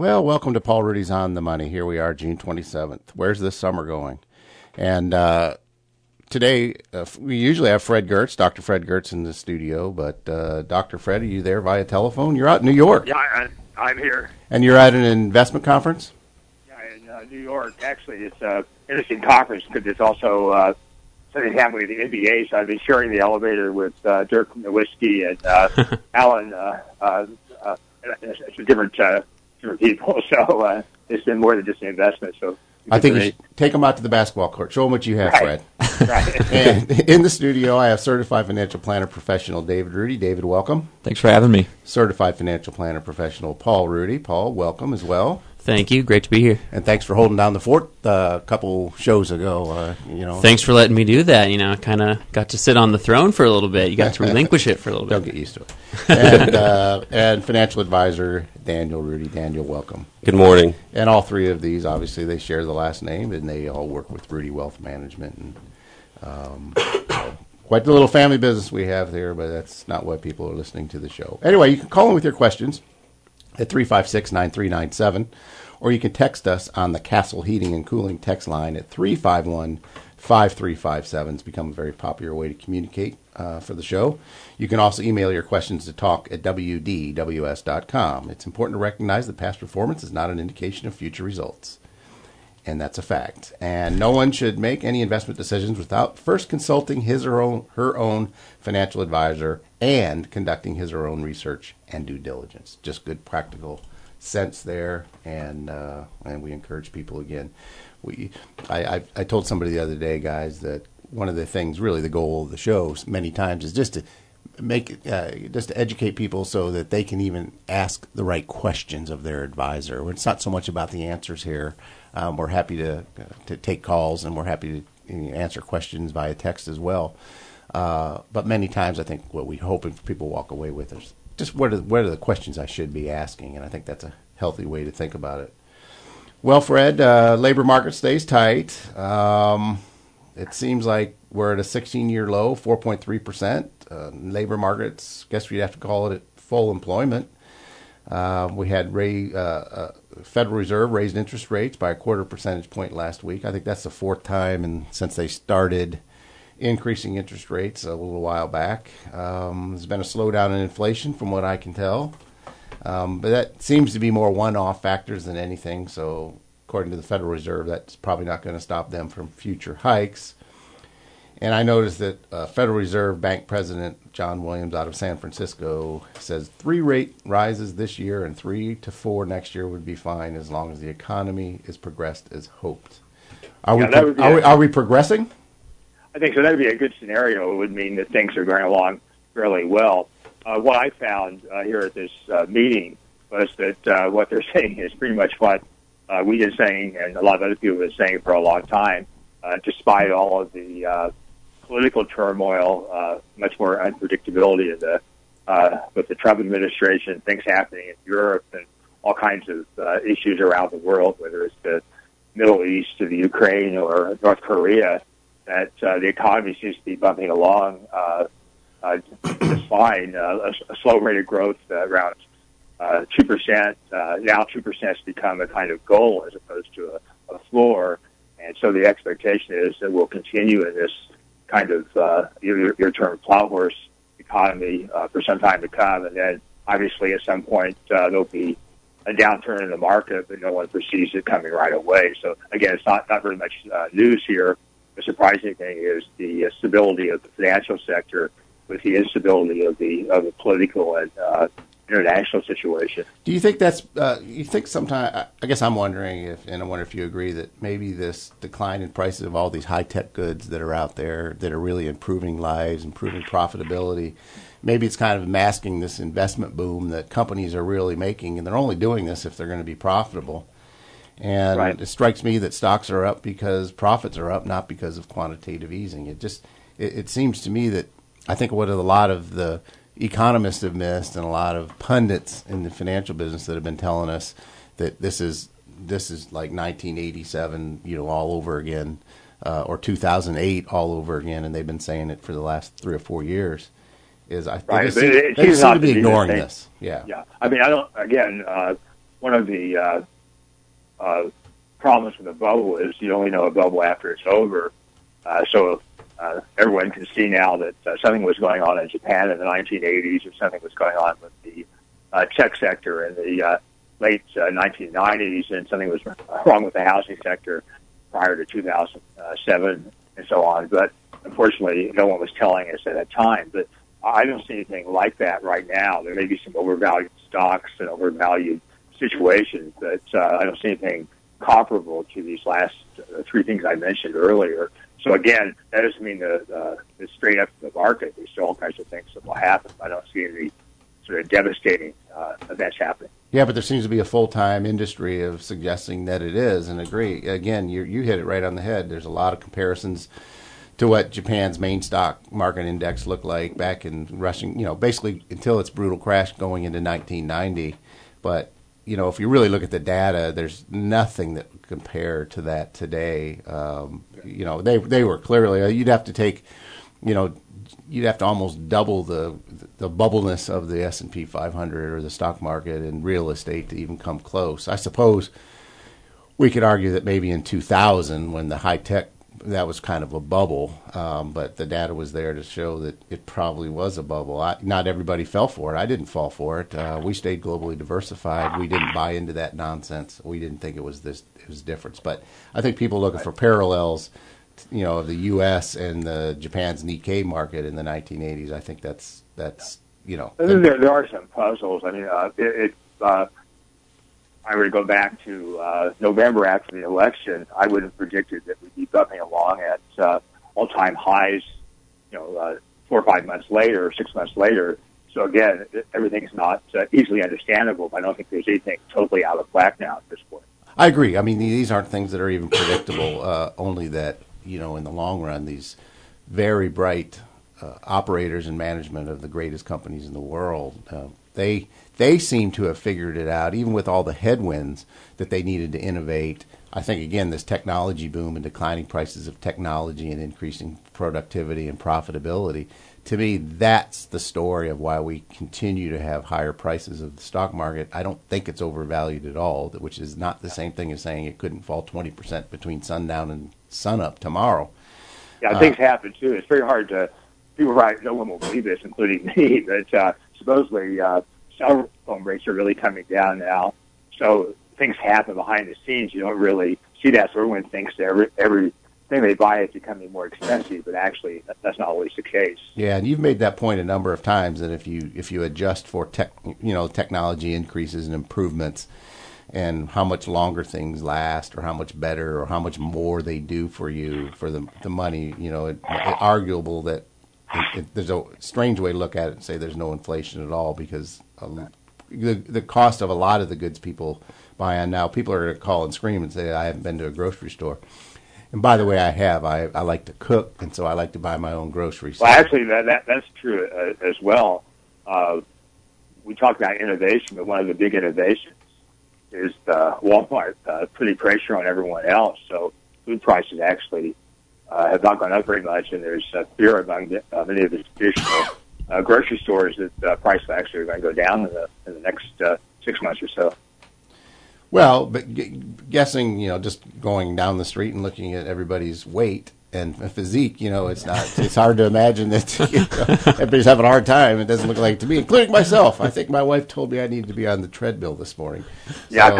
Well, welcome to Paul Rudy's On the Money. Here we are, June 27th. Where's this summer going? And today, we usually have Fred Gertz, Dr. Fred Gertz in the studio, but Dr. Fred, are you there via telephone? You're out in New York. Yeah, I'm here. And you're at an investment conference? Yeah, in New York. Actually, it's an interesting conference because it's also something happening with the NBA, so I've been sharing the elevator with Dirk Nowitzki and Alan, it's different people, so it's been more than just an investment, so... I think you should take them out to the basketball court. Show them what you have, right. Fred. Right. And in the studio, I have certified financial planner professional David Rudy. David, welcome. Thanks for having me. Certified financial planner professional Paul Rudy. Paul, welcome as well. Thank you. Great to be here. And thanks for holding down the fort a couple shows ago. Thanks for letting me do that. You know, I kind of got to sit on the throne for a little bit. You got to relinquish it for a little bit. Don't get used to it. And financial advisor Daniel Rudy. Daniel, welcome. Good morning. And all three of these, obviously, they share the last name, and they all work with Rudy Wealth Management. And quite the little family business we have there, but that's not why people are listening to the show. Anyway, you can call in with your questions at 356-9397, or you can text us on the Castle Heating and Cooling text line at 351-5357. It's become a very popular way to communicate for the show. You can also email your questions to talk@wdws.com. It's important to recognize that past performance is not an indication of future results, and that's a fact. And no one should make any investment decisions without first consulting his or her own financial advisor and conducting his or her own research and due diligence. Just good practical sense there, and we encourage people again. I told somebody the other day, guys, that one of the things, really the goal of the show many times, is just to make just to educate people so that they can even ask the right questions of their advisor. It's not so much about the answers here. We're happy to take calls, and we're happy to answer questions via text as well. But many times, I think what we're hoping for people walk away with is just what are the questions I should be asking, and I think that's a healthy way to think about it. Well, Fred, labor market stays tight. It seems like we're at a 16-year low, 4.3%. Labor markets, guess we'd have to call it full employment. We had Federal Reserve raised interest rates by 0.25 percentage point last week. I think that's the fourth time since they started increasing interest rates a little while back. There's been a slowdown in inflation from what I can tell. But that seems to be more one-off factors than anything. So according to the Federal Reserve, that's probably not going to stop them from future hikes. And I noticed that Federal Reserve Bank President John Williams out of San Francisco says 3 rate rises this year and 3 to 4 next year would be fine as long as the economy is progressed as hoped. Are we progressing? I think so. That would be a good scenario. It would mean that things are going along fairly well. What I found here at this meeting was that what they're saying is pretty much what we've been saying, and a lot of other people have been saying for a long time, despite all of the political turmoil, much more unpredictability with the Trump administration, things happening in Europe, and all kinds of issues around the world, whether it's the Middle East or the Ukraine or North Korea, that the economy seems to be bumping along just fine. A slow rate of growth around 2%. Now 2% has become a kind of goal as opposed to a floor. And so the expectation is that we'll continue in this kind of your-term plow horse economy for some time to come. And then, obviously, at some point, there'll be a downturn in the market, but no one perceives it coming right away. So, again, it's not very much news here. The surprising thing is the stability of the financial sector with the instability of the political and international situation. Do you think that's? You think sometimes? I guess I'm wondering if, and I wonder if you agree that maybe this decline in prices of all these high-tech goods that are out there that are really improving lives, improving profitability, maybe it's kind of masking this investment boom that companies are really making, and they're only doing this if they're going to be profitable. And right. It strikes me that stocks are up because profits are up, not because of quantitative easing. It seems to me that I think what a lot of the economists have missed and a lot of pundits in the financial business that have been telling us that this is like 1987, all over again, or 2008 all over again, and they've been saying it for the last 3 or 4 years. They seem to be ignoring this. Yeah. I mean, I don't. Again, one of the problems with a bubble is you only know a bubble after it's over. So everyone can see now that something was going on in Japan in the 1980s, or something was going on with the tech sector in the late 1990s, and something was wrong with the housing sector prior to 2007 and so on. But unfortunately, no one was telling us at that time. But I don't see anything like that right now. There may be some overvalued stocks and overvalued situations, but I don't see anything comparable to these last three things I mentioned earlier. So again, that doesn't mean the straight up the market. There's still all kinds of things that will happen. I don't see any sort of devastating events happening. Yeah, but there seems to be a full-time industry of suggesting that it is, and agree. Again, you hit it right on the head. There's a lot of comparisons to what Japan's main stock market index looked like back in rushing, basically until its brutal crash going into 1990. But, if you really look at the data, there's nothing that would compare to that today. They were clearly, you'd have to take, you'd have to almost double the bubbleness of the S&P 500 or the stock market and real estate to even come close. I suppose we could argue that maybe in 2000 when the high tech, that was kind of a bubble, but the data was there to show that it probably was a bubble. Not everybody fell for it. I didn't fall for it. We stayed globally diversified. We didn't buy into that nonsense. We didn't think it was difference. But I think people looking for parallels, of the U.S. and the Japan's Nikkei market in the 1980s. I think that's. There are some puzzles. I mean, I were to go back to November after the election, I would have predicted that we'd be bumping along at all-time highs, 4 or 5 months later, or 6 months later. So again, everything's not easily understandable, but I don't think there's anything totally out of whack now at this point. I agree. I mean, these aren't things that are even predictable, only that, in the long run, these very bright operators and management of the greatest companies in the world, They seem to have figured it out, even with all the headwinds that they needed to innovate. I think, again, this technology boom and declining prices of technology and increasing productivity and profitability, to me, that's the story of why we continue to have higher prices of the stock market. I don't think it's overvalued at all, which is not the same thing as saying it couldn't fall 20% between sundown and sunup tomorrow. Yeah, things happen, too. It's very hard to – people probably, no one will believe this, including me, but supposedly cell phone rates are really coming down now, so things happen behind the scenes. You don't really see that. So everyone thinks that everything they buy is becoming more expensive, but actually that's not always the case. Yeah, and you've made that point a number of times. That if you adjust for technology increases and improvements, and how much longer things last, or how much better, or how much more they do for you for the money, it's arguable that. There's a strange way to look at it and say there's no inflation at all because the cost of a lot of the goods people buy on now, people are going to call and scream and say, I haven't been to a grocery store. And by the way, I have. I like to cook, and so I like to buy my own groceries. Well, actually, that's true as well. We talk about innovation, but one of the big innovations is Walmart putting pressure on everyone else. So food prices actually have not gone up very much, and there's fear among many of the traditional grocery stores that the price actually are going to go down in the next 6 months or so. Well, but guessing, just going down the street and looking at everybody's weight and physique, it's hard to imagine that everybody's having a hard time. It doesn't look like it to me, including myself. I think my wife told me I needed to be on the treadmill this morning. Yeah, so,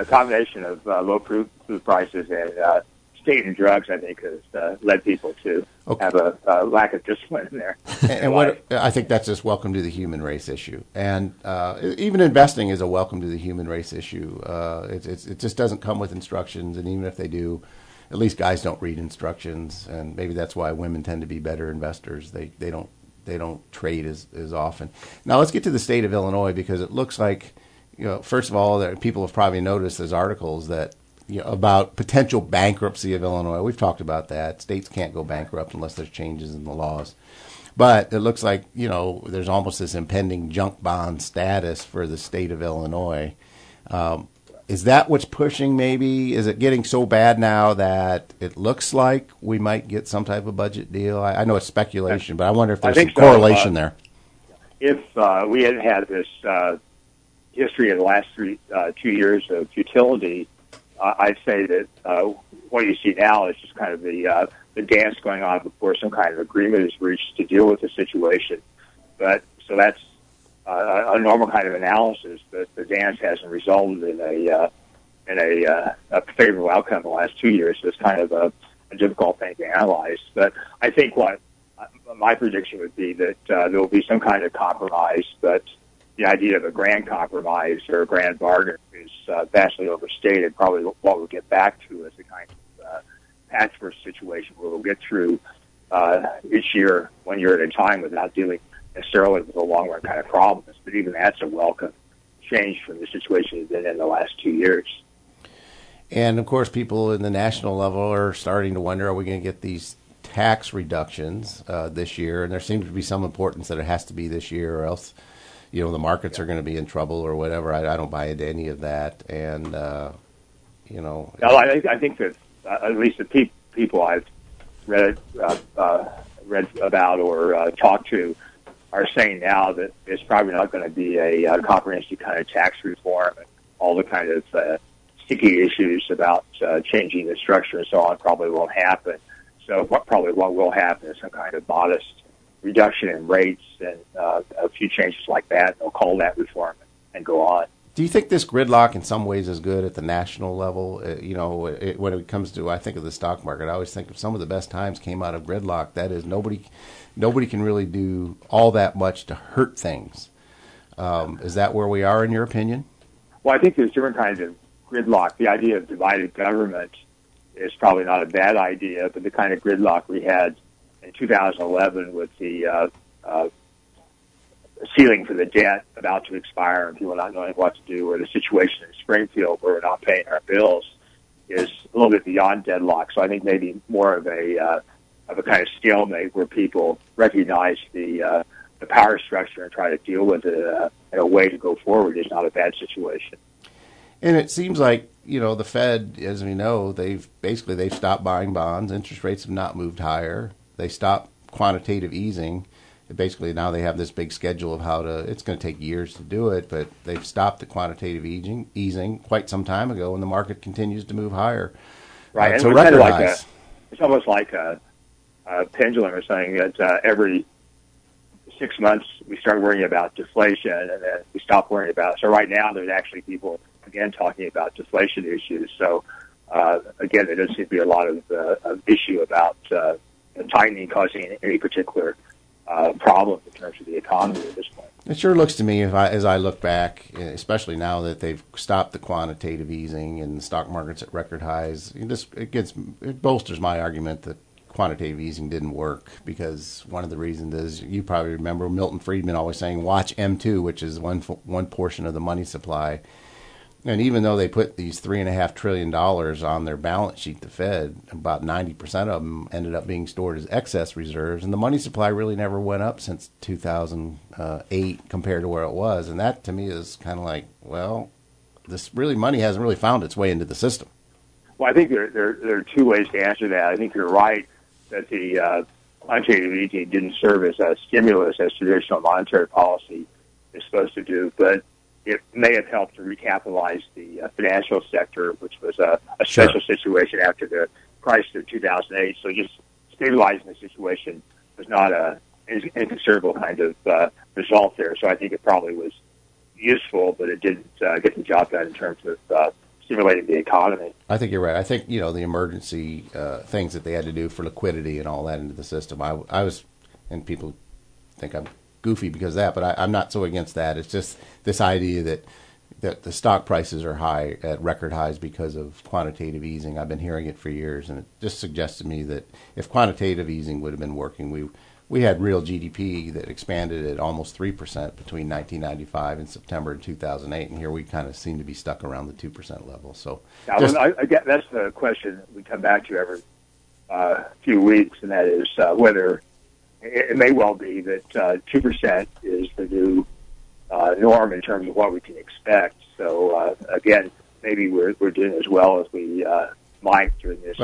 a combination of low food prices and state and drugs, I think, has led people to have a lack of discipline in there. And what I think that's just welcome to the human race issue. And even investing is a welcome to the human race issue. It just doesn't come with instructions, and even if they do, at least guys don't read instructions. And maybe that's why women tend to be better investors. They don't trade as often. Now let's get to the state of Illinois, because it looks like, first of all, that people have probably noticed there's articles that. About potential bankruptcy of Illinois. We've talked about that. States can't go bankrupt unless there's changes in the laws. But it looks like, there's almost this impending junk bond status for the state of Illinois. Is that what's pushing maybe? Is it getting so bad now that it looks like we might get some type of budget deal? I know it's speculation, but I wonder if there's some correlation there. If we had this history of the last 2 years of futility, I'd say that what you see now is just kind of the dance going on before some kind of agreement is reached to deal with the situation. But so that's a normal kind of analysis, but the dance hasn't resulted in a favorable outcome in the last 2 years. So it's kind of a difficult thing to analyze. But I think what my prediction would be that there will be some kind of compromise, but the idea of a grand compromise or a grand bargain is vastly overstated. Probably what we'll get back to is a kind of patchwork situation where we'll get through each year, 1 year at a time, without dealing necessarily with the long-run kind of problems. But even that's a welcome change from the situation we've been in the last 2 years. And, of course, people in the national level are starting to wonder, are we going to get these tax reductions this year? And there seems to be some importance that it has to be this year, or else, you know, the markets are going to be in trouble or whatever. I don't buy into any of that. And, you know. Well, I think that at least the people I've read about or talked to are saying now that it's probably not going to be a comprehensive kind of tax reform and all the kind of sticky issues about changing the structure and so on probably won't happen. So what will happen is some kind of modest reduction in rates and a few changes like that. They'll call that reform and go on. Do you think this gridlock in some ways is good at the national level? You know, when it comes to, I think of the stock market, I always think of some of the best times came out of gridlock. That is, nobody can really do all that much to hurt things. Is that where we are, in your opinion? Well, I think there's different kinds of gridlock. The idea of divided government is probably not a bad idea, but the kind of gridlock we had in 2011 with the ceiling for the debt about to expire and people not knowing what to do, or the situation in Springfield where we're not paying our bills, is a little bit beyond deadlock. So I think maybe more of a kind of stalemate where people recognize the power structure and try to deal with it in a way to go forward is not a bad situation. And it seems like, you know, the Fed, as we know, they've stopped buying bonds. Interest rates have not moved higher. They stopped quantitative easing. Basically, now they have this big schedule of how to, it's going to take years to do it, but they've stopped the quantitative easing quite some time ago, and the market continues to move higher. Right. And so it's, kind of like it's almost like a pendulum or something that every 6 months we start worrying about deflation, and then we stop worrying about it. So right now there's actually people, again, talking about deflation issues. So, again, there doesn't seem to be a lot of issue about tightening causing any particular problem in terms of the economy at this point. It sure looks to me, as I look back, especially now that they've stopped the quantitative easing and the stock market's at record highs, it bolsters my argument that quantitative easing didn't work, because one of the reasons is, you probably remember Milton Friedman always saying, watch M2, which is one portion of the money supply. And even though they put these $3.5 trillion on their balance sheet, the Fed, about 90% of them ended up being stored as excess reserves. And the money supply really never went up since 2008 compared to where it was. And that, to me, is kind of like, well, this really money hasn't really found its way into the system. Well, I think there are two ways to answer that. I think you're right that the quantitative easing didn't serve as a stimulus, as traditional monetary policy is supposed to do, but it may have helped to recapitalize the financial sector, which was a special situation after the crisis of 2008. So just stabilizing the situation was not an inconsiderable kind of result there. So I think it probably was useful, but it didn't get the job done in terms of stimulating the economy. I think you're right. I think, you know, the emergency things that they had to do for liquidity and all that into the system, I was, and people think I'm goofy because of that, but I'm not so against that. It's just this idea that the stock prices are high, at record highs, because of quantitative easing. I've been hearing it for years, and it just suggests to me that if quantitative easing would have been working, we had real GDP that expanded at almost 3% between 1995 and September of 2008, and here we kind of seem to be stuck around the 2% level. So now, that's the question we come back to every few weeks, and that is whether it may well be that 2% is the new norm in terms of what we can expect. So, again, maybe we're doing as well as we might during this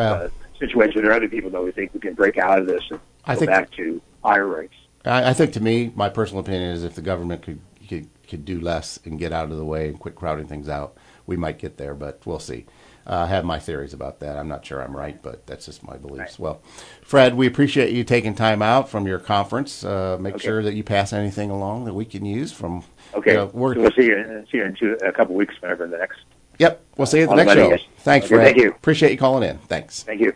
situation. There are other people that we think we can break out of this and go back to higher rates. I think, to me, my personal opinion is, if the government could could do less and get out of the way and quit crowding things out, we might get there, but we'll see. I have my theories about that. I'm not sure I'm right, but that's just my beliefs. Right. Well, Fred, we appreciate you taking time out from your conference. Make sure that you pass anything along that we can use from. Okay, we'll see you in a couple weeks, whenever the next. Yep, we'll see you at the next show. Yes. Thanks, Fred. Thank you. Appreciate you calling in. Thanks. Thank you.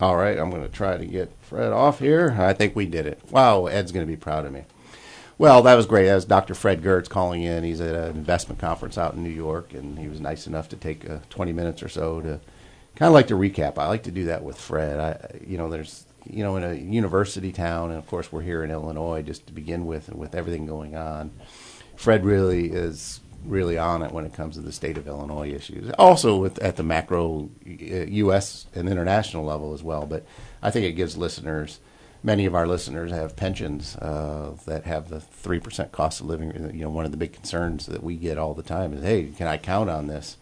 All right, I'm going to try to get Fred off here. I think we did it. Wow, Ed's going to be proud of me. Well, that was great. That was Dr. Fred Gertz calling in. He's at an investment conference out in New York, and he was nice enough to take 20 minutes or so to kind of like to recap. I like to do that with Fred. There's in a university town, and of course we're here in Illinois just to begin with, and with everything going on, Fred really is on it when it comes to the state of Illinois issues. Also at the macro U.S. and international level as well. But I think it gives listeners. Many of our listeners have pensions that have the 3% cost of living. You know, one of the big concerns that we get all the time is, hey, can I count on this?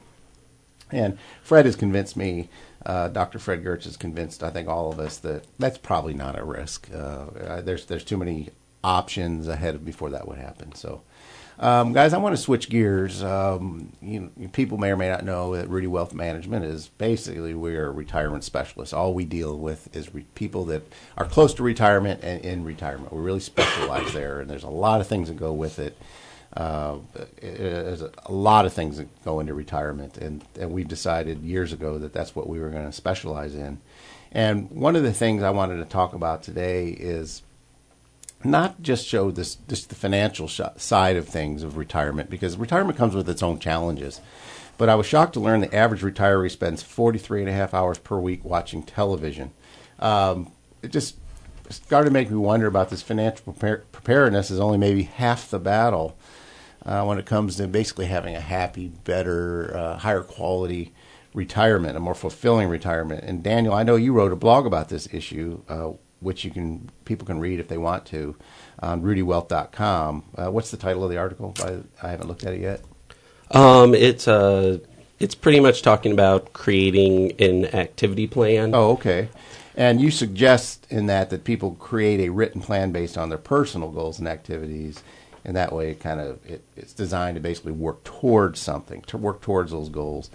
And Fred has convinced me, Dr. Fred Gertz has convinced, I think, all of us that that's probably not a risk. There's too many options ahead of before that would happen. So, guys, I want to switch gears. People may or may not know that Rudy Wealth Management is basically we're retirement specialists. All we deal with is people that are close to retirement and in retirement. We really specialize there, and there's a lot of things that go with it. There's a lot of things that go into retirement, and we decided years ago that that's what we were going to specialize in. And one of the things I wanted to talk about today is not just show just the financial side of things of retirement, because retirement comes with its own challenges. But I was shocked to learn the average retiree spends 43 and a half hours per week watching television. It just started to make me wonder about this financial preparedness is only maybe half the battle when it comes to basically having a happy, better, higher quality retirement, a more fulfilling retirement. And Daniel, I know you wrote a blog about this issue, which people can read if they want to, on RudyWealth.com. What's the title of the article? I haven't looked at it yet. It's pretty much talking about creating an activity plan. Oh, okay. And you suggest in that people create a written plan based on their personal goals and activities, and that way it's designed to basically work towards something, to work towards those goals.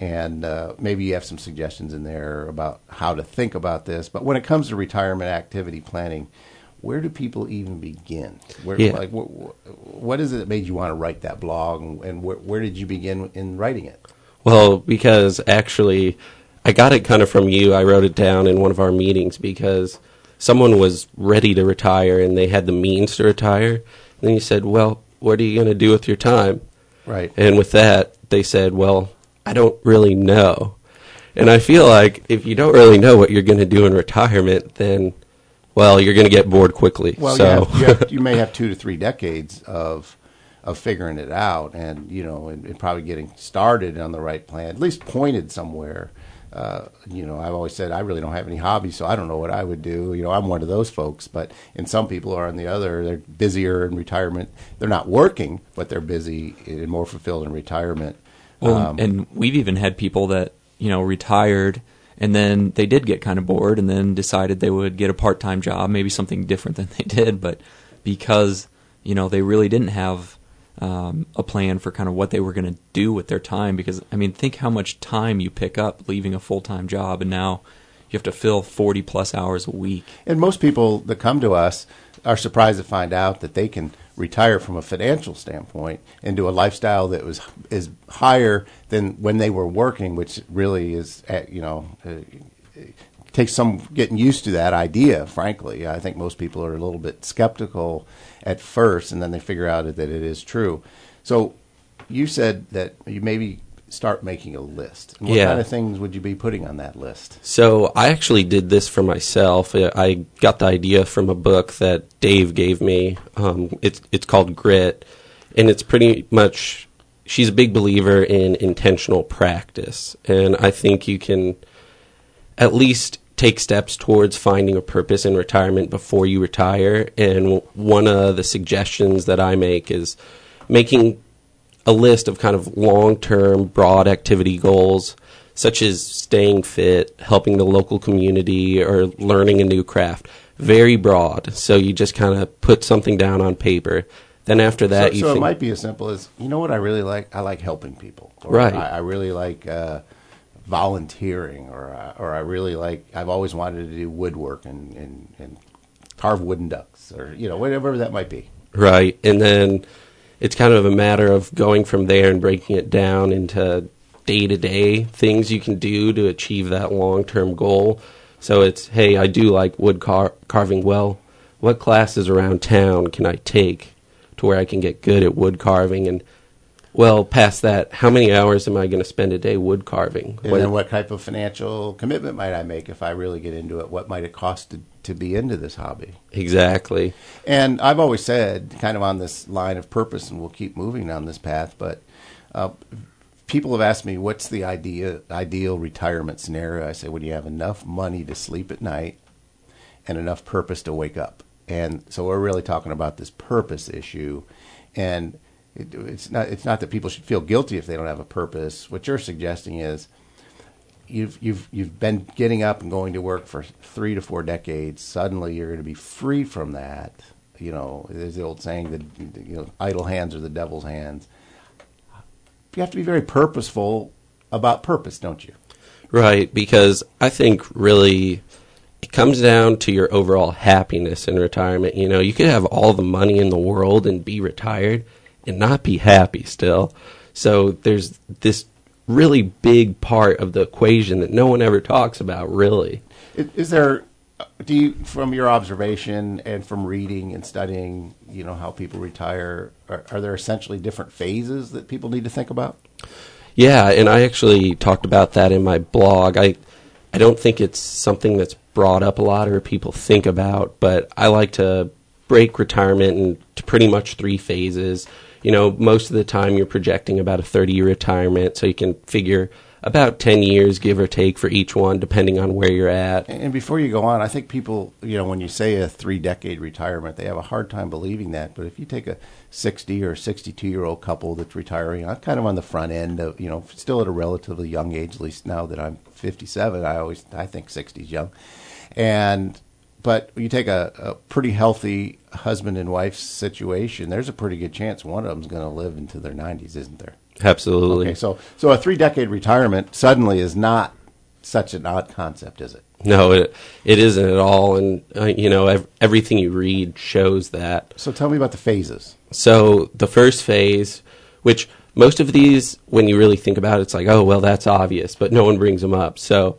And maybe you have some suggestions in there about how to think about this. But when it comes to retirement activity planning, where do people even begin? What is it that made you want to write that blog, and where did you begin in writing it? Well, because actually I got it kind of from you. I wrote it down in one of our meetings because someone was ready to retire, and they had the means to retire. And then you said, well, what are you going to do with your time? Right. And with that, they said, well, I don't really know. And I feel like if you don't really know what you're going to do in retirement, then, well, you're going to get bored quickly. Well, so. You may have 2 to 3 decades of figuring it out, and and probably getting started on the right plan, at least pointed somewhere. I've always said I really don't have any hobbies, so I don't know what I would do. I'm one of those folks, and some people are on the other. They're busier in retirement. They're not working, but they're busy and more fulfilled in retirement. Well, and we've even had people that, retired, and then they did get kind of bored and then decided they would get a part-time job, maybe something different than they did, but because, they really didn't have a plan for kind of what they were going to do with their time, because, think how much time you pick up leaving a full-time job, and now you have to fill 40-plus hours a week. And most people that come to us are surprised to find out that they can retire from a financial standpoint into a lifestyle that is higher than when they were working, which really is, takes some getting used to that idea, frankly. I think most people are a little bit skeptical at first, and then they figure out that it is true. So you said that you maybe start making a list. And what kind of things would you be putting on that list? So I actually did this for myself. I got the idea from a book that Dave gave me. It's called Grit, and it's pretty much, she's a big believer in intentional practice, and I think you can at least take steps towards finding a purpose in retirement before you retire. And one of the suggestions that I make is making a list of kind of long-term broad activity goals, such as staying fit, helping the local community, or learning a new craft. Very broad. So you just kind of put something down on paper Then after that, so it might be as simple as, you know what I really like? I like helping people. Or right. I really like volunteering, or I really like, I've always wanted to do woodwork and carve wooden ducks, or, you know, whatever that might be. Right. And then it's kind of a matter of going from there and breaking it down into day-to-day things you can do to achieve that long-term goal. So it's, hey, I do like wood carving. Well, what classes around town can I take to where I can get good at wood carving? And, well, past that, how many hours am I going to spend a day wood carving? And then what type of financial commitment might I make if I really get into it? What might it cost to be into this hobby? Exactly. And I've always said, kind of on this line of purpose, and we'll keep moving down this path, but people have asked me, what's the ideal retirement scenario? I say, when you have enough money to sleep at night and enough purpose to wake up. And so we're really talking about this purpose issue. And it's not that people should feel guilty if they don't have a purpose. What you're suggesting is you've been getting up and going to work for 3 to 4 decades. Suddenly you're going to be free from that. You know, there's the old saying that, you know, idle hands are the devil's hands. You have to be very purposeful about purpose, don't you? Right, because I think really it comes down to your overall happiness in retirement. You know, you could have all the money in the world and be retired and not be happy still. So there's this really big part of the equation that no one ever talks about, really. Is there, do you, from your observation and from reading and studying, you know, how people retire, are there essentially different phases that people need to think about? Yeah, and I actually talked about that in my blog. I don't think it's something that's brought up a lot or people think about, but I like to break retirement into pretty much 3 phases. You know, most of the time you're projecting about a 30-year retirement, so you can figure about 10 years, give or take, for each one, depending on where you're at. And before you go on, I think people, you know, when you say a 3-decade retirement, they have a hard time believing that. But if you take a 60 or 62-year-old couple that's retiring, I'm kind of on the front end of, you know, still at a relatively young age, at least now that I'm 57, I think 60 is young. But you take a pretty healthy husband and wife situation, there's a pretty good chance one of them's going to live into their 90s, isn't there? Absolutely. Okay, so a 3-decade retirement suddenly is not such an odd concept, is it? No, it isn't at all. And, you know, everything you read shows that. So tell me about the phases. So the first phase, which most of these, when you really think about it, it's like, oh, well, that's obvious, but no one brings them up. So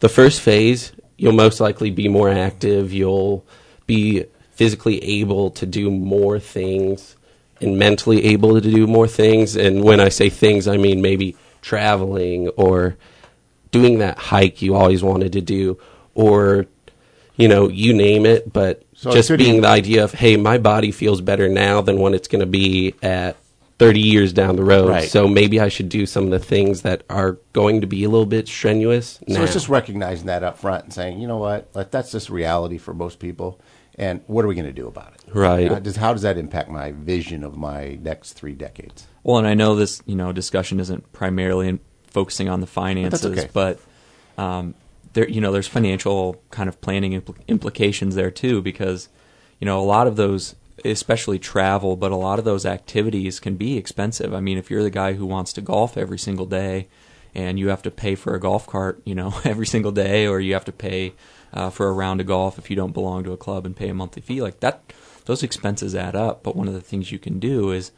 the first phase, you'll most likely be more active. You'll be physically able to do more things and mentally able to do more things. And when I say things, I mean maybe traveling or doing that hike you always wanted to do, or, you know, you name it. But so just being the idea of, hey, my body feels better now than what it's going to be at 30 years down the road. Right. So maybe I should do some of the things that are going to be a little bit strenuous now. So it's just recognizing that up front and saying, you know what, that's just reality for most people. And what are we going to do about it? Right. How does that impact my vision of my next 3 decades? Well, and I know this, you know, discussion isn't primarily focusing on the finances, but there, you know, there's financial kind of planning implications there too, because, you know, a lot of those, especially travel, but a lot of those activities can be expensive. I mean, if you're the guy who wants to golf every single day, and you have to pay for a golf cart, you know, every single day, or you have to pay for a round of golf if you don't belong to a club and pay a monthly fee, like that, those expenses add up. But one of the things you can do is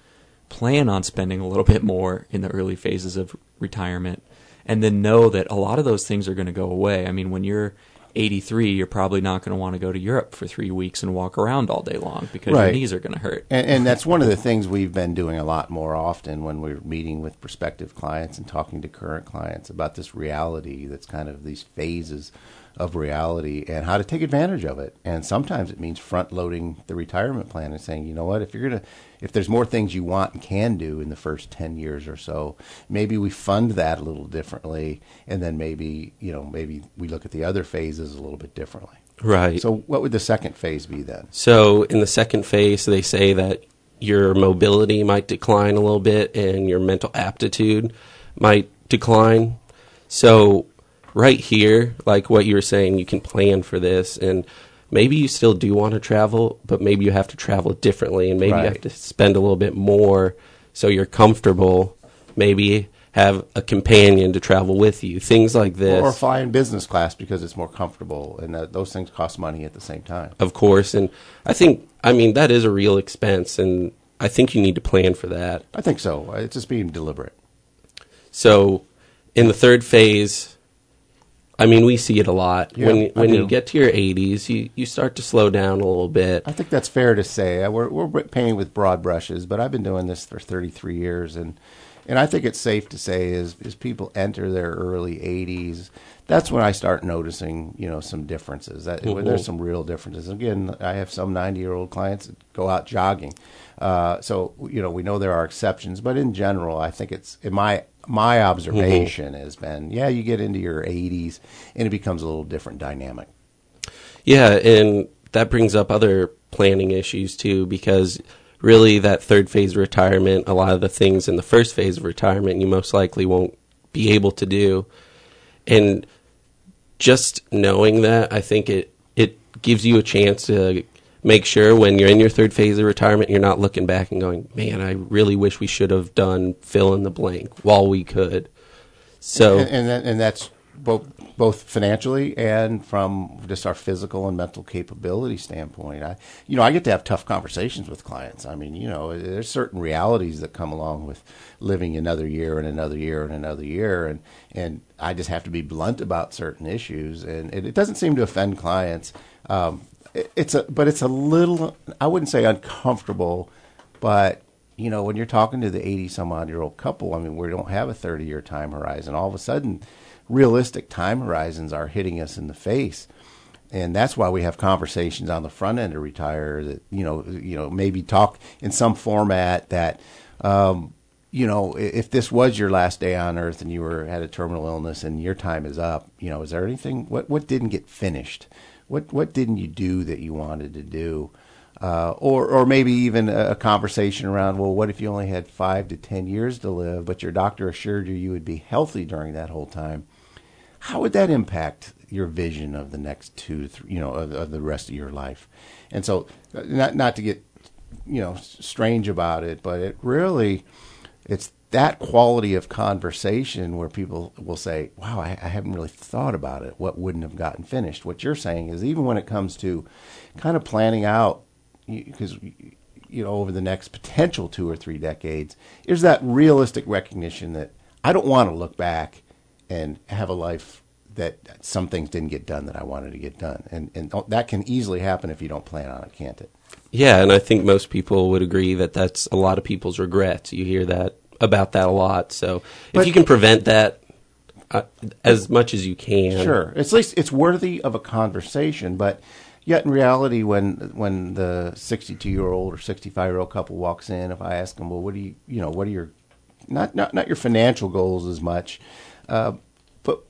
plan on spending a little bit more in the early phases of retirement, and then know that a lot of those things are going to go away. I mean, when you're 83, you're probably not going to want to go to Europe for 3 weeks and walk around all day long because right. Your knees are going to hurt. And that's one of the things we've been doing a lot more often when we're meeting with prospective clients and talking to current clients about this reality that's kind of these phases of reality and how to take advantage of it. And sometimes it means front-loading the retirement plan and saying, you know what, if there's more things you want and can do in the first 10 years or so, maybe we fund that a little differently, and then maybe we look at the other phases a little bit differently. Right. So what would the second phase be then? So in the second phase, they say that your mobility might decline a little bit and your mental aptitude might decline. So right here, like what you were saying, you can plan for this. And maybe you still do want to travel, but maybe you have to travel differently, and maybe you have to spend a little bit more so you're comfortable, maybe have a companion to travel with you, things like this. Or fly in business class because it's more comfortable, and those things cost money at the same time. Of course, and I think, I mean, that is a real expense, and I think you need to plan for that. I think so. It's just being deliberate. So in the third phase, I mean, we see it a lot. Yeah, when you get to your 80s, you start to slow down a little bit. I think that's fair to say. We're painting with broad brushes, but I've been doing this for 33 years, and I think it's safe to say is people enter their early 80s, that's when I start noticing, some differences. There's some real differences. Again, I have some 90-year-old clients that go out jogging. So, we know there are exceptions. But in general, I think it's in my observation has been, you get into your 80s and it becomes a little different dynamic. Yeah, and that brings up other planning issues, too, because really, that third phase of retirement, a lot of the things in the first phase of retirement, you most likely won't be able to do. And just knowing that, I think it gives you a chance to make sure when you're in your third phase of retirement, you're not looking back and going, man, I really wish we should have done fill in the blank while we could. So, and that's both financially and from just our physical and mental capability standpoint. I get to have tough conversations with clients. I mean, there's certain realities that come along with living another year and another year and another year. And I just have to be blunt about certain issues. And it doesn't seem to offend clients. But it's a little, I wouldn't say uncomfortable, but when you're talking to the 80-some-odd-year-old couple, I mean, we don't have a 30-year time horizon. All of a sudden, realistic time horizons are hitting us in the face, and that's why we have conversations on the front end to retire that maybe talk in some format that if this was your last day on earth and you had a terminal illness and your time is up, is there anything what didn't get finished, what didn't you do that you wanted to do, or maybe even a conversation around, well, what if you only had 5 to 10 years to live, but your doctor assured you would be healthy during that whole time? How would that impact your vision of the next 2 to 3, of the rest of your life? And so, not to get, strange about it, but it really, it's that quality of conversation where people will say, wow, I haven't really thought about it. What wouldn't have gotten finished? What you're saying is, even when it comes to kind of planning out, because, over the next potential 2 or 3 decades, is that realistic recognition that I don't want to look back and have a life that some things didn't get done that I wanted to get done. And that can easily happen if you don't plan on it, can't it? Yeah, and I think most people would agree that that's a lot of people's regrets. You hear that about that a lot. So if you can prevent that as much as you can. Sure. At least it's worthy of a conversation, but yet in reality, when the 62-year-old or 65-year-old couple walks in, if I ask them, well, what are your not your financial goals as much, but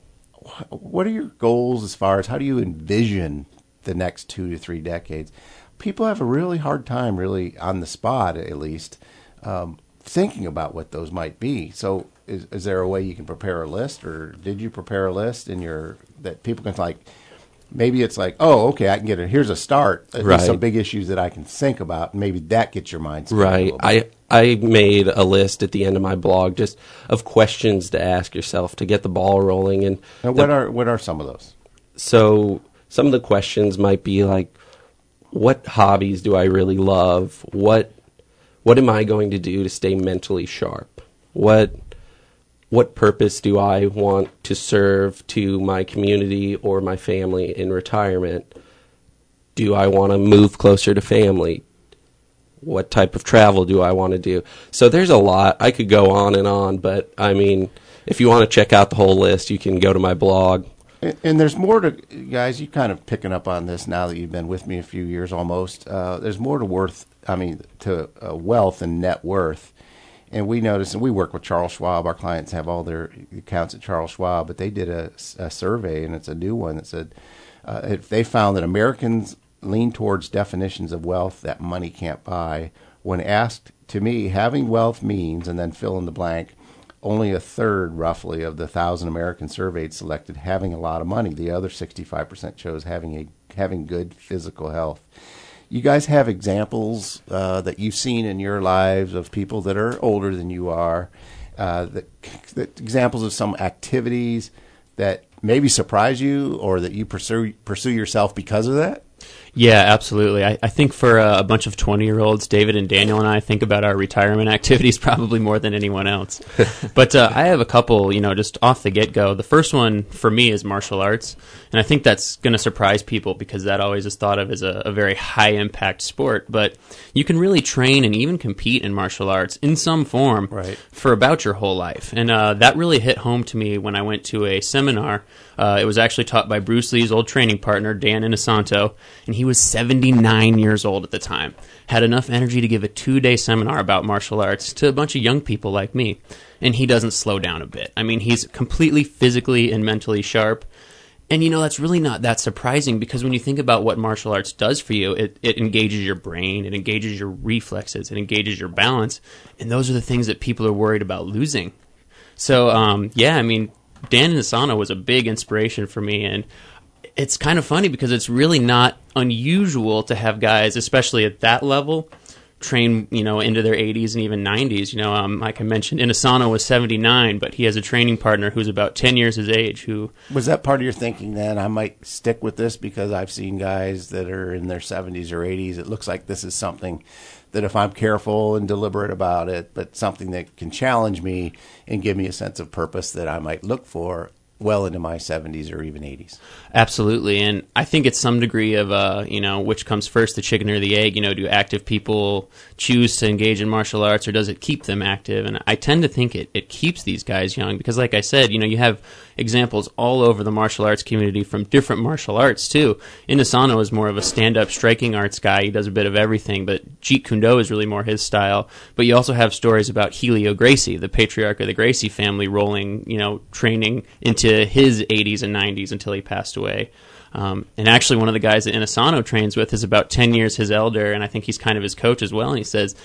what are your goals as far as how do you envision the next 2 to 3 decades? People have a really hard time, really on the spot at least, thinking about what those might be. So is there a way you can prepare a list, or did you prepare a list in your that people can like? Maybe it's like, oh, okay, I can get it. Here's a start. At least some big issues that I can think about. Maybe that gets your mind. Right. I made a list at the end of my blog just of questions to ask yourself to get the ball rolling. And what are some of those? So some of the questions might be like, what hobbies do I really love? What am I going to do to stay mentally sharp? What purpose do I want to serve to my community or my family in retirement? Do I want to move closer to family? What type of travel do I want to do? So there's a lot. I could go on and on, but, I mean, if you want to check out the whole list, you can go to my blog. And there's more to, guys, you kind of picking up on this now that you've been with me a few years almost. There's more to wealth and net worth. And we noticed, and we work with Charles Schwab. Our clients have all their accounts at Charles Schwab, but they did a survey, and it's a new one that said if they found that Americans lean towards definitions of wealth that money can't buy. When asked to me, having wealth means, and then fill in the blank, only a third, roughly, of the 1,000 Americans surveyed selected having a lot of money. The other 65% chose having good physical health. You guys have examples that you've seen in your lives of people that are older than you are, that examples of some activities that maybe surprise you or that you pursue yourself because of that? Yeah, absolutely. I think for a bunch of 20-year-olds, David and Daniel and I think about our retirement activities probably more than anyone else. But I have a couple, just off the get-go. The first one for me is martial arts, and I think that's going to surprise people because that always is thought of as a very high-impact sport. But you can really train and even compete in martial arts in some form for about your whole life. And that really hit home to me when I went to a seminar. It was actually taught by Bruce Lee's old training partner, Dan Inosanto, and he was 79 years old at the time, had enough energy to give a 2-day seminar about martial arts to a bunch of young people like me, and he doesn't slow down a bit. I mean, he's completely physically and mentally sharp, and that's really not that surprising because when you think about what martial arts does for you, it engages your brain, it engages your reflexes, it engages your balance, and those are the things that people are worried about losing. So, Dan Inosanto was a big inspiration for me, and it's kind of funny because it's really not unusual to have guys, especially at that level, train, into their 80s and even 90s. Like I mentioned, Inosanto was 79, but he has a training partner who's about 10 years his age. Who was that part of your thinking then? I might stick with this because I've seen guys that are in their 70s or 80s. It looks like this is something that if I'm careful and deliberate about it, but something that can challenge me and give me a sense of purpose that I might look for well into my 70s or even 80s. Absolutely. And I think it's some degree of, which comes first, the chicken or the egg? Do active people choose to engage in martial arts or does it keep them active? And I tend to think it keeps these guys young because, like I said, you have examples all over the martial arts community from different martial arts, too. Inosanto is more of a stand-up striking arts guy. He does a bit of everything, but Jeet Kune Do is really more his style. But you also have stories about Helio Gracie, the patriarch of the Gracie family, rolling, training into his 80s and 90s until he passed away. And actually, one of the guys that Inosanto trains with is about 10 years his elder, and I think he's kind of his coach as well, and he says,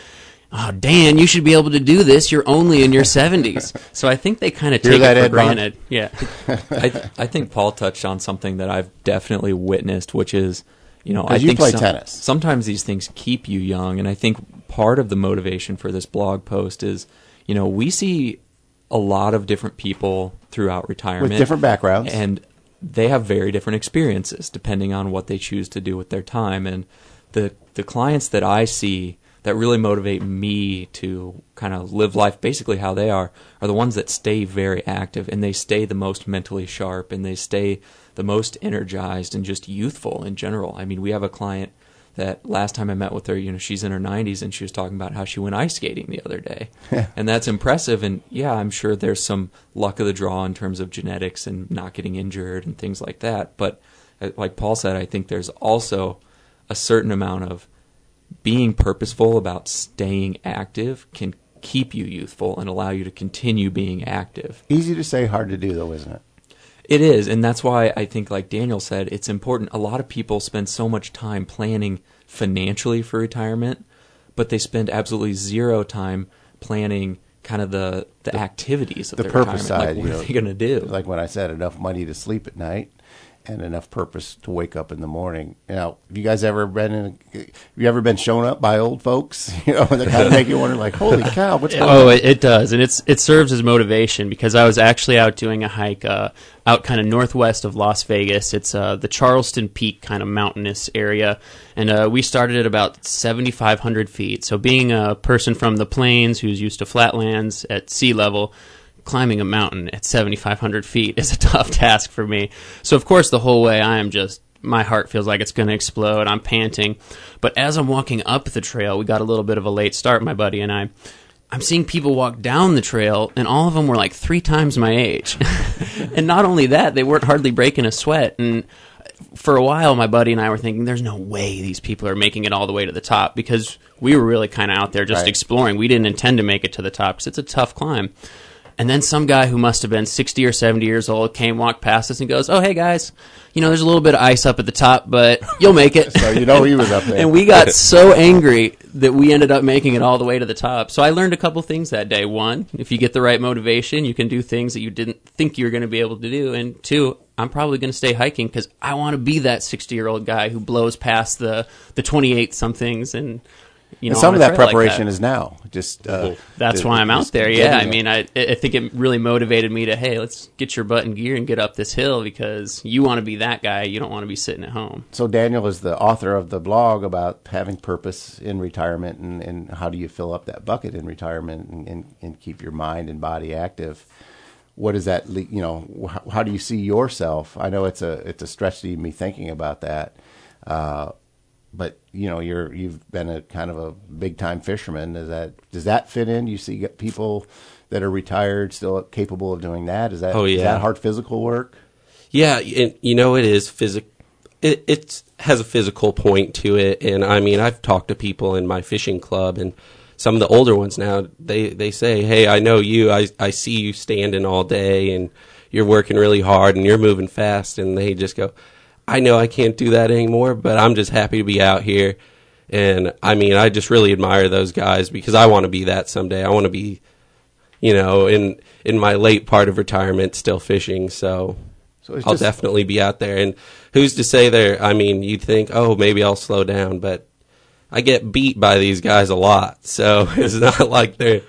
"Oh, Dan, you should be able to do this. You're only in your 70s. So I think they kind of take it for granted. Yeah. I think Paul touched on something that I've definitely witnessed, which is, I think tennis. Sometimes these things keep you young. And I think part of the motivation for this blog post is, we see a lot of different people throughout retirement. With different backgrounds. And they have very different experiences depending on what they choose to do with their time. And the clients that I see that really motivate me to kind of live life basically how they are the ones that stay very active, and they stay the most mentally sharp, and they stay the most energized and just youthful in general. I mean, we have a client that last time I met with her, she's in her 90s, and she was talking about how she went ice skating the other day. And that's impressive, and yeah, I'm sure there's some luck of the draw in terms of genetics and not getting injured and things like that. But like Paul said, I think there's also a certain amount of being purposeful about staying active can keep you youthful and allow you to continue being active. Easy to say, hard to do, though, isn't it? It is, and that's why I think, like Daniel said, it's important. A lot of people spend so much time planning financially for retirement, but they spend absolutely zero time planning kind of the activities of the purpose retirement. Side. Like, what are they going to do? Like when I said, enough money to sleep at night and enough purpose to wake up in the morning. Now, have you guys ever been shown up by old folks? That kind of make you wonder, like, holy cow, what's going on? Oh, it does, and it serves as motivation because I was actually out doing a hike out kind of northwest of Las Vegas. It's the Charleston Peak kind of mountainous area, and we started at about 7,500 feet. So being a person from the plains who's used to flatlands at sea level, climbing a mountain at 7,500 feet is a tough task for me. So, of course, the whole way I am just, my heart feels like it's going to explode. I'm panting. But as I'm walking up the trail, we got a little bit of a late start, my buddy and I. I'm seeing people walk down the trail, and all of them were like 3 times my age. And not only that, they weren't hardly breaking a sweat. And for a while, my buddy and I were thinking, there's no way these people are making it all the way to the top because we were really kind of out there just exploring. We didn't intend to make it to the top because it's a tough climb. And then some guy who must have been 60 or 70 years old came, walked past us, and goes, "Oh, hey, guys, there's a little bit of ice up at the top, but you'll make it." So he was up there. And we got so angry that we ended up making it all the way to the top. So I learned a couple things that day. One, if you get the right motivation, you can do things that you didn't think you were going to be able to do. And two, I'm probably going to stay hiking because I want to be that 60-year-old guy who blows past the 28-somethings and, you know, and some of that preparation is now. Just that's why I'm out there. Yeah, I mean, I think it really motivated me to, hey, let's get your butt in gear and get up this hill because you want to be that guy. You don't want to be sitting at home. So Daniel is the author of the blog about having purpose in retirement and how do you fill up that bucket in retirement and keep your mind and body active. What does that, you know, how do you see yourself? I know it's a stretch to even be thinking about that. But you know, you've been a kind of a big time fisherman. Does that fit in? Do you see people that are retired still capable of doing that? Is that is that hard physical work? Yeah, and you know it is physical. It has a physical point to it, and I mean I've talked to people in my fishing club, and some of the older ones now they say, "Hey, I know you. I see you standing all day, and you're working really hard, and you're moving fast," and they just go, I know I can't do that anymore, but I'm just happy to be out here. And, I mean, I just really admire those guys because I want to be that someday. I want to be, you know, in my late part of retirement still fishing. So I'll definitely be out there. And who's to say there? I mean, you'd think, oh, maybe I'll slow down. But I get beat by these guys a lot. So it's not like they're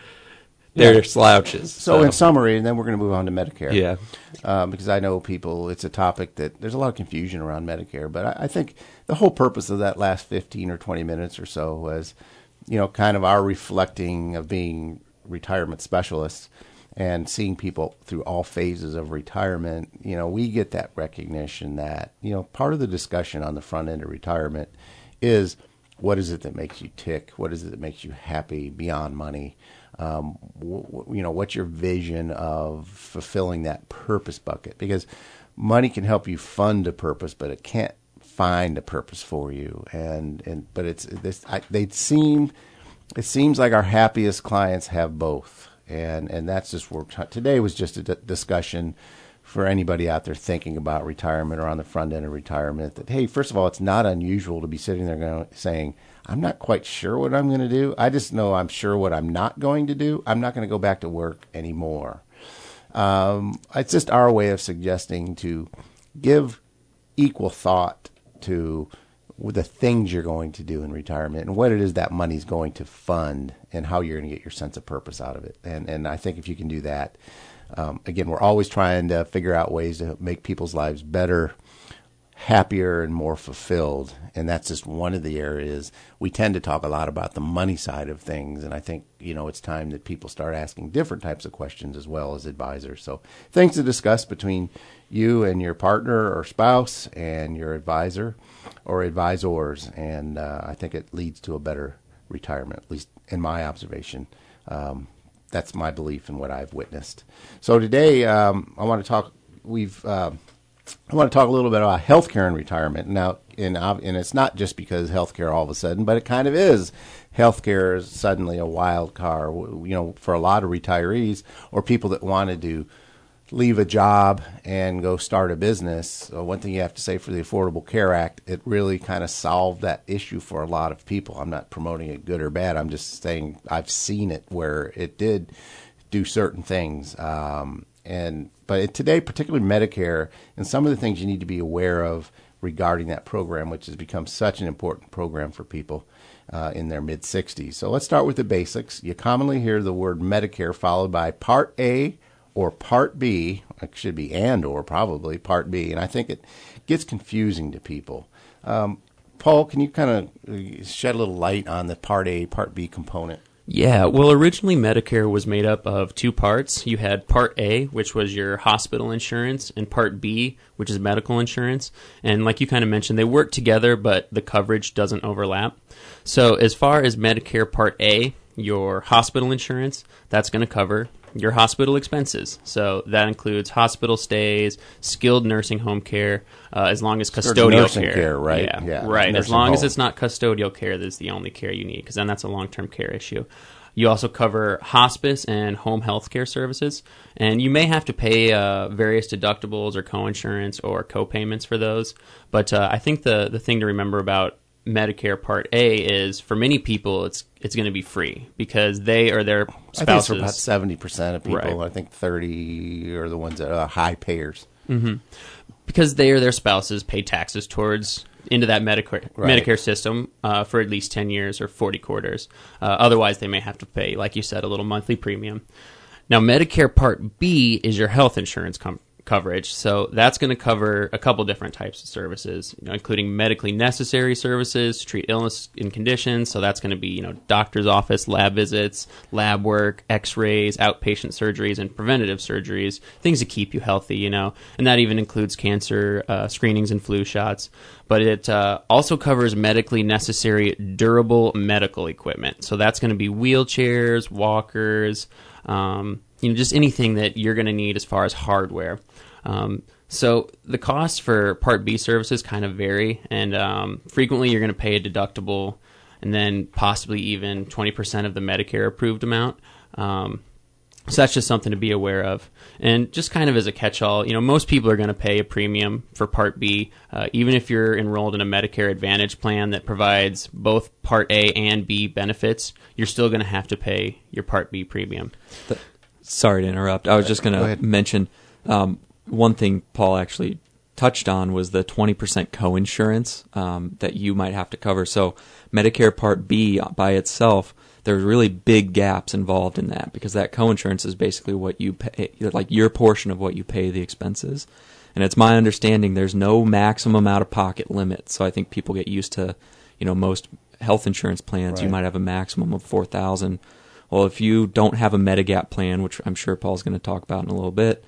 slouches. So in summary, and then we're going to move on to Medicare. Yeah. Because I know people, it's a topic that there's a lot of confusion around Medicare. But I think the whole purpose of that last 15 or 20 minutes or so was, you know, kind of our reflecting of being retirement specialists and seeing people through all phases of retirement. You know, we get that recognition that, you know, part of the discussion on the front end of retirement is what is it that makes you tick? What is it that makes you happy beyond money? You know, what's your vision of fulfilling that purpose bucket? Because money can help you fund a purpose, but it can't find a purpose for you. But it's this. It seems like our happiest clients have both, and that's just where today was just a discussion for anybody out there thinking about retirement or on the front end of retirement. That hey, first of all, it's not unusual to be sitting there saying, I'm not quite sure what I'm going to do. I just know I'm sure what I'm not going to do. I'm not going to go back to work anymore. It's just our way of suggesting to give equal thought to the things you're going to do in retirement and what it is that money's going to fund and how you're going to get your sense of purpose out of it. And I think if you can do that, again, we're always trying to figure out ways to make people's lives better, happier, and more fulfilled. And that's just one of the areas we tend to talk a lot about the money side of things. And I think, you know, it's time that people start asking different types of questions as well as advisors. So things to discuss between you and your partner or spouse and your advisor or advisors. And I think it leads to a better retirement, at least in my observation. That's my belief and what I've witnessed. So today I want to talk a little bit about healthcare and retirement now, and it's not just because healthcare all of a sudden, but it kind of is. Healthcare is suddenly a wild card, you know, for a lot of retirees or people that wanted to leave a job and go start a business. So one thing you have to say for the Affordable Care Act, it really kind of solved that issue for a lot of people. I'm not promoting it good or bad. I'm just saying I've seen it where it did do certain things. But today, particularly Medicare, and some of the things you need to be aware of regarding that program, which has become such an important program for people in their mid-60s. So let's start with the basics. You commonly hear the word Medicare followed by Part A or Part B. It should be and or probably Part B. And I think it gets confusing to people. Paul, can you kind of shed a little light on the Part A, Part B component? Yeah, well, originally Medicare was made up of two parts. You had Part A, which was your hospital insurance, and Part B, which is medical insurance. And like you kind of mentioned, they work together, but the coverage doesn't overlap. So as far as Medicare Part A, your hospital insurance, that's going to cover your hospital expenses. So that includes hospital stays, skilled nursing home care, as long as custodial care, right? Yeah, right. As long as it's not custodial care, that's the only care you need, because then that's a long-term care issue. You also cover hospice and home health care services, and you may have to pay various deductibles or coinsurance or copayments for those. But I think the thing to remember about Medicare Part A is, for many people, it's going to be free because they or their spouses. I think it's for about 70% of people. Right. I think 30 are the ones that are high payers. Mm-hmm. Because they or their spouses pay taxes towards into that Medicare system for at least 10 years or 40 quarters. Otherwise, they may have to pay, like you said, a little monthly premium. Now, Medicare Part B is your health insurance coverage. So that's going to cover a couple different types of services, including medically necessary services to treat illness and conditions. So that's going to be, doctor's office, lab visits, lab work, x-rays, outpatient surgeries, and preventative surgeries, things to keep you healthy, and that even includes cancer screenings and flu shots. But it also covers medically necessary durable medical equipment. So that's going to be wheelchairs, walkers, just anything that you're going to need as far as hardware. So the costs for Part B services kind of vary, and frequently you're going to pay a deductible and then possibly even 20% of the Medicare-approved amount. So that's just something to be aware of. And just kind of as a catch-all, most people are going to pay a premium for Part B, even if you're enrolled in a Medicare Advantage plan that provides both Part A and B benefits, you're still going to have to pay your Part B premium. Sorry to interrupt. I was just going to mention one thing Paul actually touched on was the 20% coinsurance that you might have to cover. So Medicare Part B by itself, there's really big gaps involved in that because that coinsurance is basically what you pay, like your portion of what you pay the expenses. And it's my understanding there's no maximum out-of-pocket limit. So I think people get used to, most health insurance plans, right. You might have a maximum of $4,000. Well, if you don't have a Medigap plan, which I'm sure Paul's going to talk about in a little bit,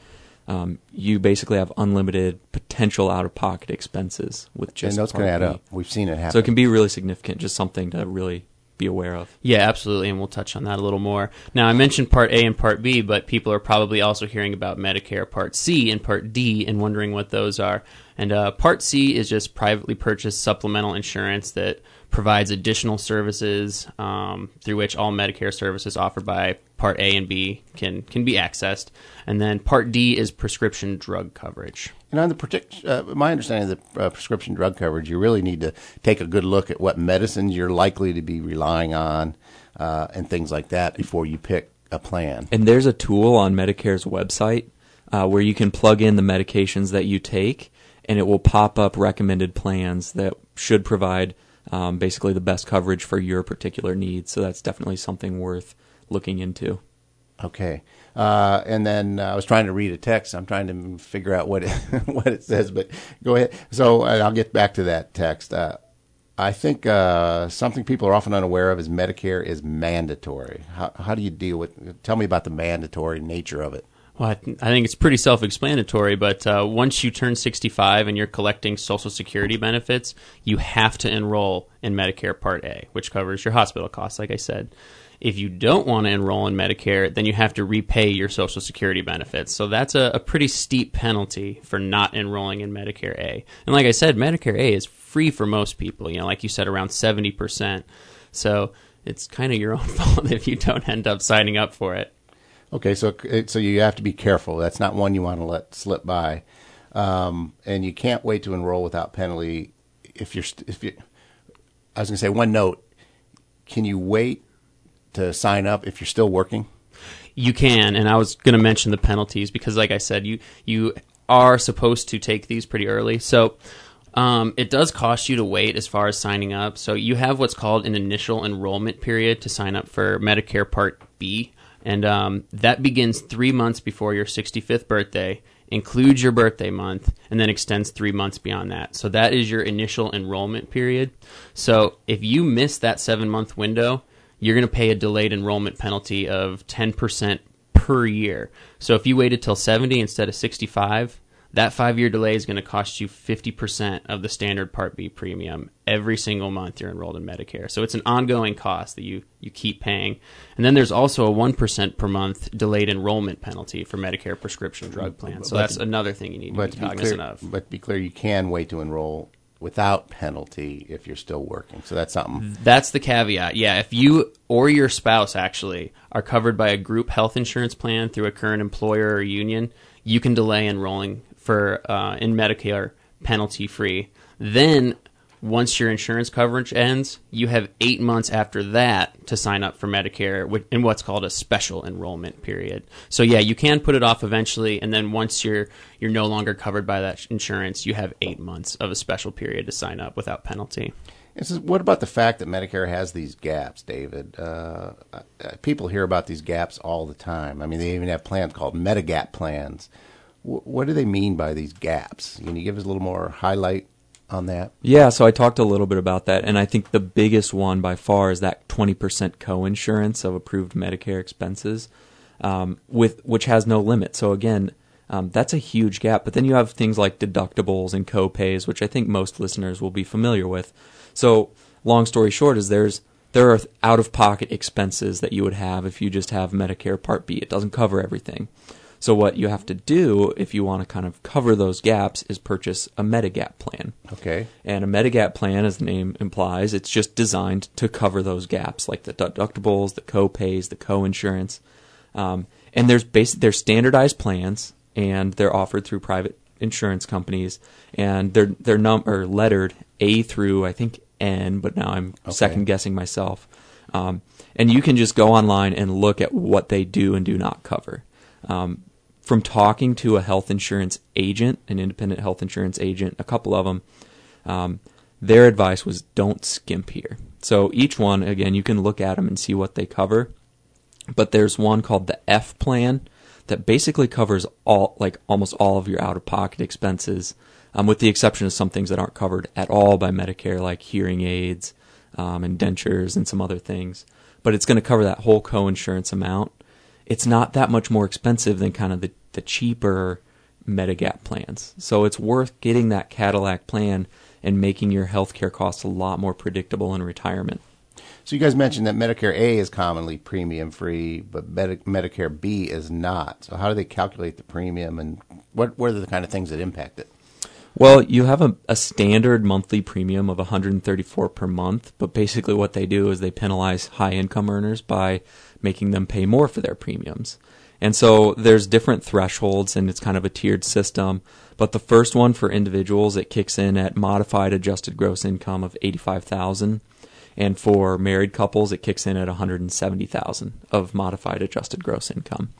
you basically have unlimited potential out-of-pocket expenses with just. And that's going to add up. We've seen it happen. So it can be really significant, just something to really be aware of. Yeah, absolutely, and we'll touch on that a little more. Now, I mentioned Part A and Part B, but people are probably also hearing about Medicare Part C and Part D and wondering what those are. And Part C is just privately purchased supplemental insurance that provides additional services through which all Medicare services offered by Part A and B can be accessed. And then Part D is prescription drug coverage. And on my understanding of the prescription drug coverage, you really need to take a good look at what medicines you're likely to be relying on and things like that before you pick a plan. And there's a tool on Medicare's website where you can plug in the medications that you take, and it will pop up recommended plans that should provide basically the best coverage for your particular needs. So that's definitely something worth looking into. Okay. And then I was trying to read a text. I'm trying to figure out what it says, but go ahead. So I'll get back to that text. I think something people are often unaware of is Medicare is mandatory. How do you deal with – tell me about the mandatory nature of it. Well, I think it's pretty self-explanatory, but once you turn 65 and you're collecting Social Security benefits, you have to enroll in Medicare Part A, which covers your hospital costs, like I said. If you don't want to enroll in Medicare, then you have to repay your Social Security benefits. So that's a pretty steep penalty for not enrolling in Medicare A. And like I said, Medicare A is free for most people, like you said, around 70%. So it's kind of your own fault if you don't end up signing up for it. Okay, so you have to be careful. That's not one you want to let slip by, and you can't wait to enroll without penalty. If you, I was going to say one note. Can you wait to sign up if you're still working? You can, and I was going to mention the penalties because, like I said, you are supposed to take these pretty early. So. It does cost you to wait as far as signing up. So you have what's called an initial enrollment period to sign up for Medicare Part B. And that begins 3 months before your 65th birthday, includes your birthday month, and then extends 3 months beyond that. So that is your initial enrollment period. So if you miss that 7-month window, you're going to pay a delayed enrollment penalty of 10% per year. So if you waited till 70 instead of 65, that 5-year delay is going to cost you 50% of the standard Part B premium every single month you're enrolled in Medicare. So it's an ongoing cost that you keep paying. And then there's also a 1% per month delayed enrollment penalty for Medicare prescription drug plans. So that's another thing you need to be cognizant of. But to be clear, you can wait to enroll without penalty if you're still working. So that's something. That's the caveat. Yeah, if you or your spouse actually are covered by a group health insurance plan through a current employer or union, you can delay enrolling in Medicare penalty-free. Then once your insurance coverage ends, you have 8 months after that to sign up for Medicare in what's called a special enrollment period. So yeah, you can put it off eventually, and then once you're no longer covered by that insurance, you have 8 months of a special period to sign up without penalty. And so what about the fact that Medicare has these gaps, David? People hear about these gaps all the time. I mean, they even have plans called Medigap plans. What do they mean by these gaps? Can you give us a little more highlight on that? Yeah, so I talked a little bit about that, and I think the biggest one by far is that 20% coinsurance of approved Medicare expenses, which has no limit. So again, that's a huge gap. But then you have things like deductibles and co-pays, which I think most listeners will be familiar with. So long story short is there are out-of-pocket expenses that you would have if you just have Medicare Part B. It doesn't cover everything. So what you have to do if you want to kind of cover those gaps is purchase a Medigap plan. Okay. And a Medigap plan, as the name implies, it's just designed to cover those gaps, like the deductibles, the co-pays, the co-insurance. And they're standardized plans, and they're offered through private insurance companies, and they're lettered A through, I think, N, but now I'm second-guessing myself. And you can just go online and look at what they do and do not cover. From talking to a health insurance agent, an independent health insurance agent, a couple of them, their advice was don't skimp here. So each one, again, you can look at them and see what they cover. But there's one called the F plan that basically covers all, like almost all of your out-of-pocket expenses, with the exception of some things that aren't covered at all by Medicare, like hearing aids, dentures, and some other things. But it's going to cover that whole coinsurance amount. It's not that much more expensive than kind of the cheaper Medigap plans. So it's worth getting that Cadillac plan and making your healthcare costs a lot more predictable in retirement. So you guys mentioned that Medicare A is commonly premium-free, but Medicare B is not. So how do they calculate the premium, and what are the kind of things that impact it? Well, you have a standard monthly premium of $134 per month, but basically what they do is they penalize high-income earners by making them pay more for their premiums. And so there's different thresholds, and it's kind of a tiered system. But the first one for individuals, it kicks in at modified adjusted gross income of $85,000, and for married couples, it kicks in at $170,000 of modified adjusted gross income.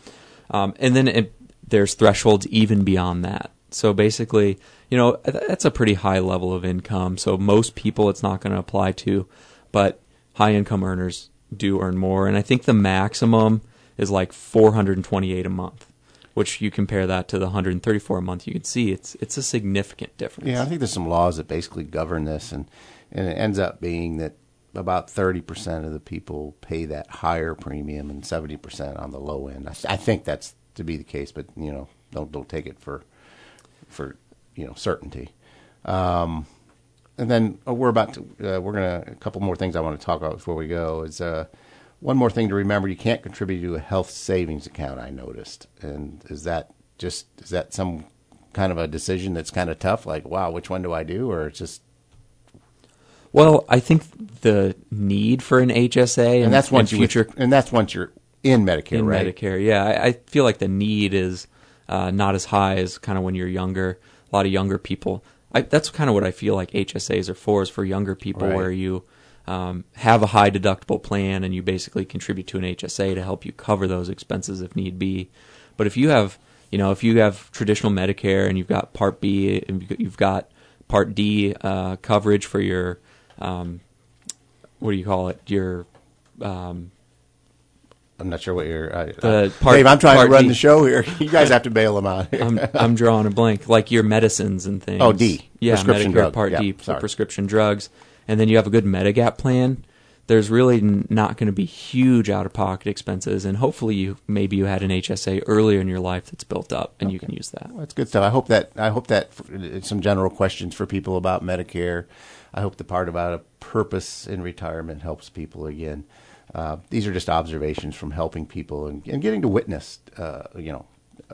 And then there's thresholds even beyond that. So basically, you know, that's a pretty high level of income. So most people it's not going to apply to, but high income earners do earn more. And I think the maximum is like $428 a month, which you compare that to the $134 a month. You can see it's a significant difference. Yeah, I think there's some laws that basically govern this, and it ends up being that about 30% of the people pay that higher premium and 70% on the low end. I think that's to be the case, but you know, don't take it for you know, certainty. And then a couple more things I want to talk about before we go is one more thing to remember. You can't contribute to a health savings account, I noticed. And is that some kind of a decision that's kind of tough? Like, wow, which one do I do? Or it's just. Well, I think the need for an HSA and that's once future. And that's once you're in Medicare, right? In Medicare, yeah. I feel like the need is not as high as kind of when you're younger. A lot of younger people. That's kind of what I feel like HSAs are for, is for younger people, right, where you have a high deductible plan and you basically contribute to an HSA to help you cover those expenses if need be. But if you have traditional Medicare and you've got Part B and you've got Part D coverage for your I'm not sure what you're... Dave, I'm trying to run the show here. You guys have to bail them out. I'm drawing a blank. Like your medicines and things. Oh, D. Yeah, prescription Medicare drug. Part D, for prescription drugs. And then you have a good Medigap plan. There's really not going to be huge out-of-pocket expenses, and hopefully maybe you had an HSA earlier in your life that's built up, and you can use that. Well, that's good stuff. I hope that some general questions for people about Medicare. I hope the part about a purpose in retirement helps people again. These are just observations from helping people and getting to witness,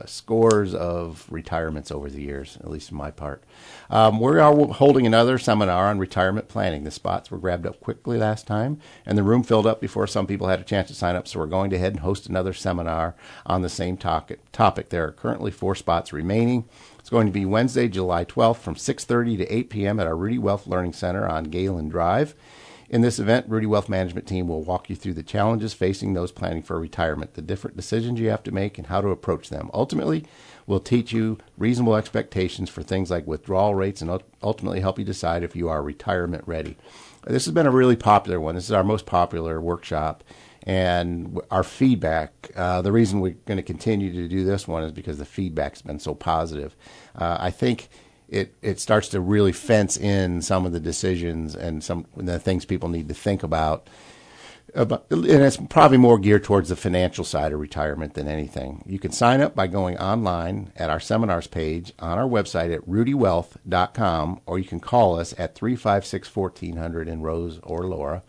scores of retirements over the years, at least on my part. We are holding another seminar on retirement planning. The spots were grabbed up quickly last time, and the room filled up before some people had a chance to sign up, so we're going ahead and host another seminar on the same topic. There are currently 4 spots remaining. It's going to be Wednesday, July 12th from 6:30 to 8 p.m. at our Rudy Wealth Learning Center on Galen Drive. In this event, Rudy Wealth Management team will walk you through the challenges facing those planning for retirement, the different decisions you have to make, and how to approach them. Ultimately, we'll teach you reasonable expectations for things like withdrawal rates and ultimately help you decide if you are retirement ready. This has been a really popular one. This is our most popular workshop. And our feedback, the reason we're going to continue to do this one is because the feedback's been so positive. I think it starts to really fence in some of the decisions and some of the things people need to think about. And it's probably more geared towards the financial side of retirement than anything. You can sign up by going online at our seminars page on our website at wdws.com, or you can call us at 356-1400 in Rose or Laura.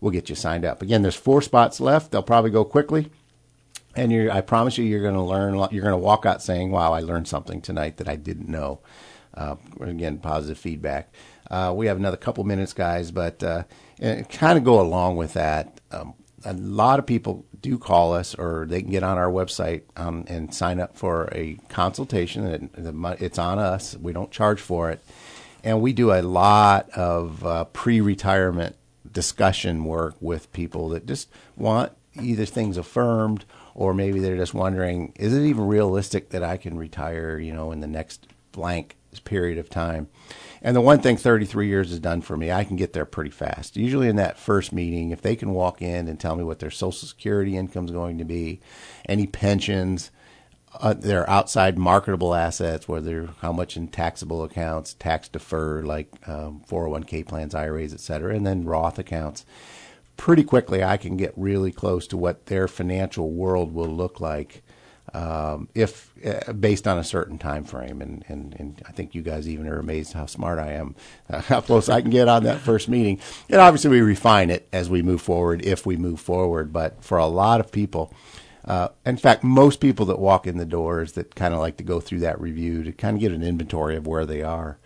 We'll get you signed up. Again, there's 4 spots left. They'll probably go quickly. And I promise you, you're going to learn. You're going to walk out saying, wow, I learned something tonight that I didn't know. Again, positive feedback. We have another couple minutes, guys, but kind of go along with that. A lot of people do call us, or they can get on our website and sign up for a consultation. It's on us. We don't charge for it. And we do a lot of pre-retirement discussion work with people that just want either things affirmed, or maybe they're just wondering, is it even realistic that I can retire, in the next blank period of time? And the one thing 33 years has done for me, I can get there pretty fast. Usually in that first meeting, if they can walk in and tell me what their Social Security income is going to be, any pensions, their outside marketable assets, whether how much in taxable accounts, tax deferred, like 401k plans, IRAs, etc., and then Roth accounts, pretty quickly I can get really close to what their financial world will look like if based on a certain time frame. And I think you guys even are amazed how smart I am, how close I can get on that first meeting. And obviously we refine it as we move forward, if we move forward. But for a lot of people, in fact, most people that walk in the doors that kind of like to go through that review to kind of get an inventory of where they are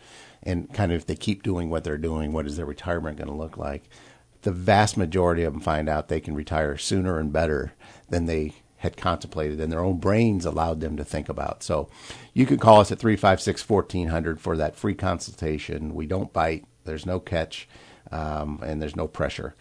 and kind of if they keep doing what they're doing, what is their retirement going to look like? The vast majority of them find out they can retire sooner and better than they had contemplated and their own brains allowed them to think about. So you can call us at 356-1400 for that free consultation. We don't bite. There's no catch, and there's no pressure.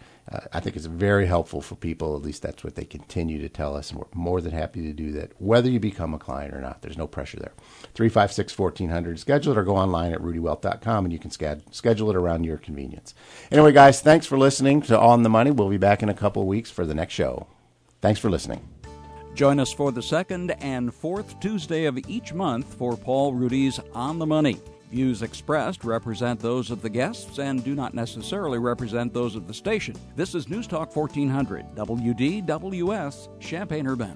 I think it's very helpful for people. At least that's what they continue to tell us, and we're more than happy to do that, whether you become a client or not. There's no pressure there. 356-1400. Schedule it or go online at RudyWealth.com, and you can schedule it around your convenience. Anyway, guys, thanks for listening to On the Money. We'll be back in a couple of weeks for the next show. Thanks for listening. Join us for the second and fourth Tuesday of each month for Paul Rudy's On the Money. Views expressed represent those of the guests and do not necessarily represent those of the station. This is News Talk 1400, WDWS, Champaign-Urbana.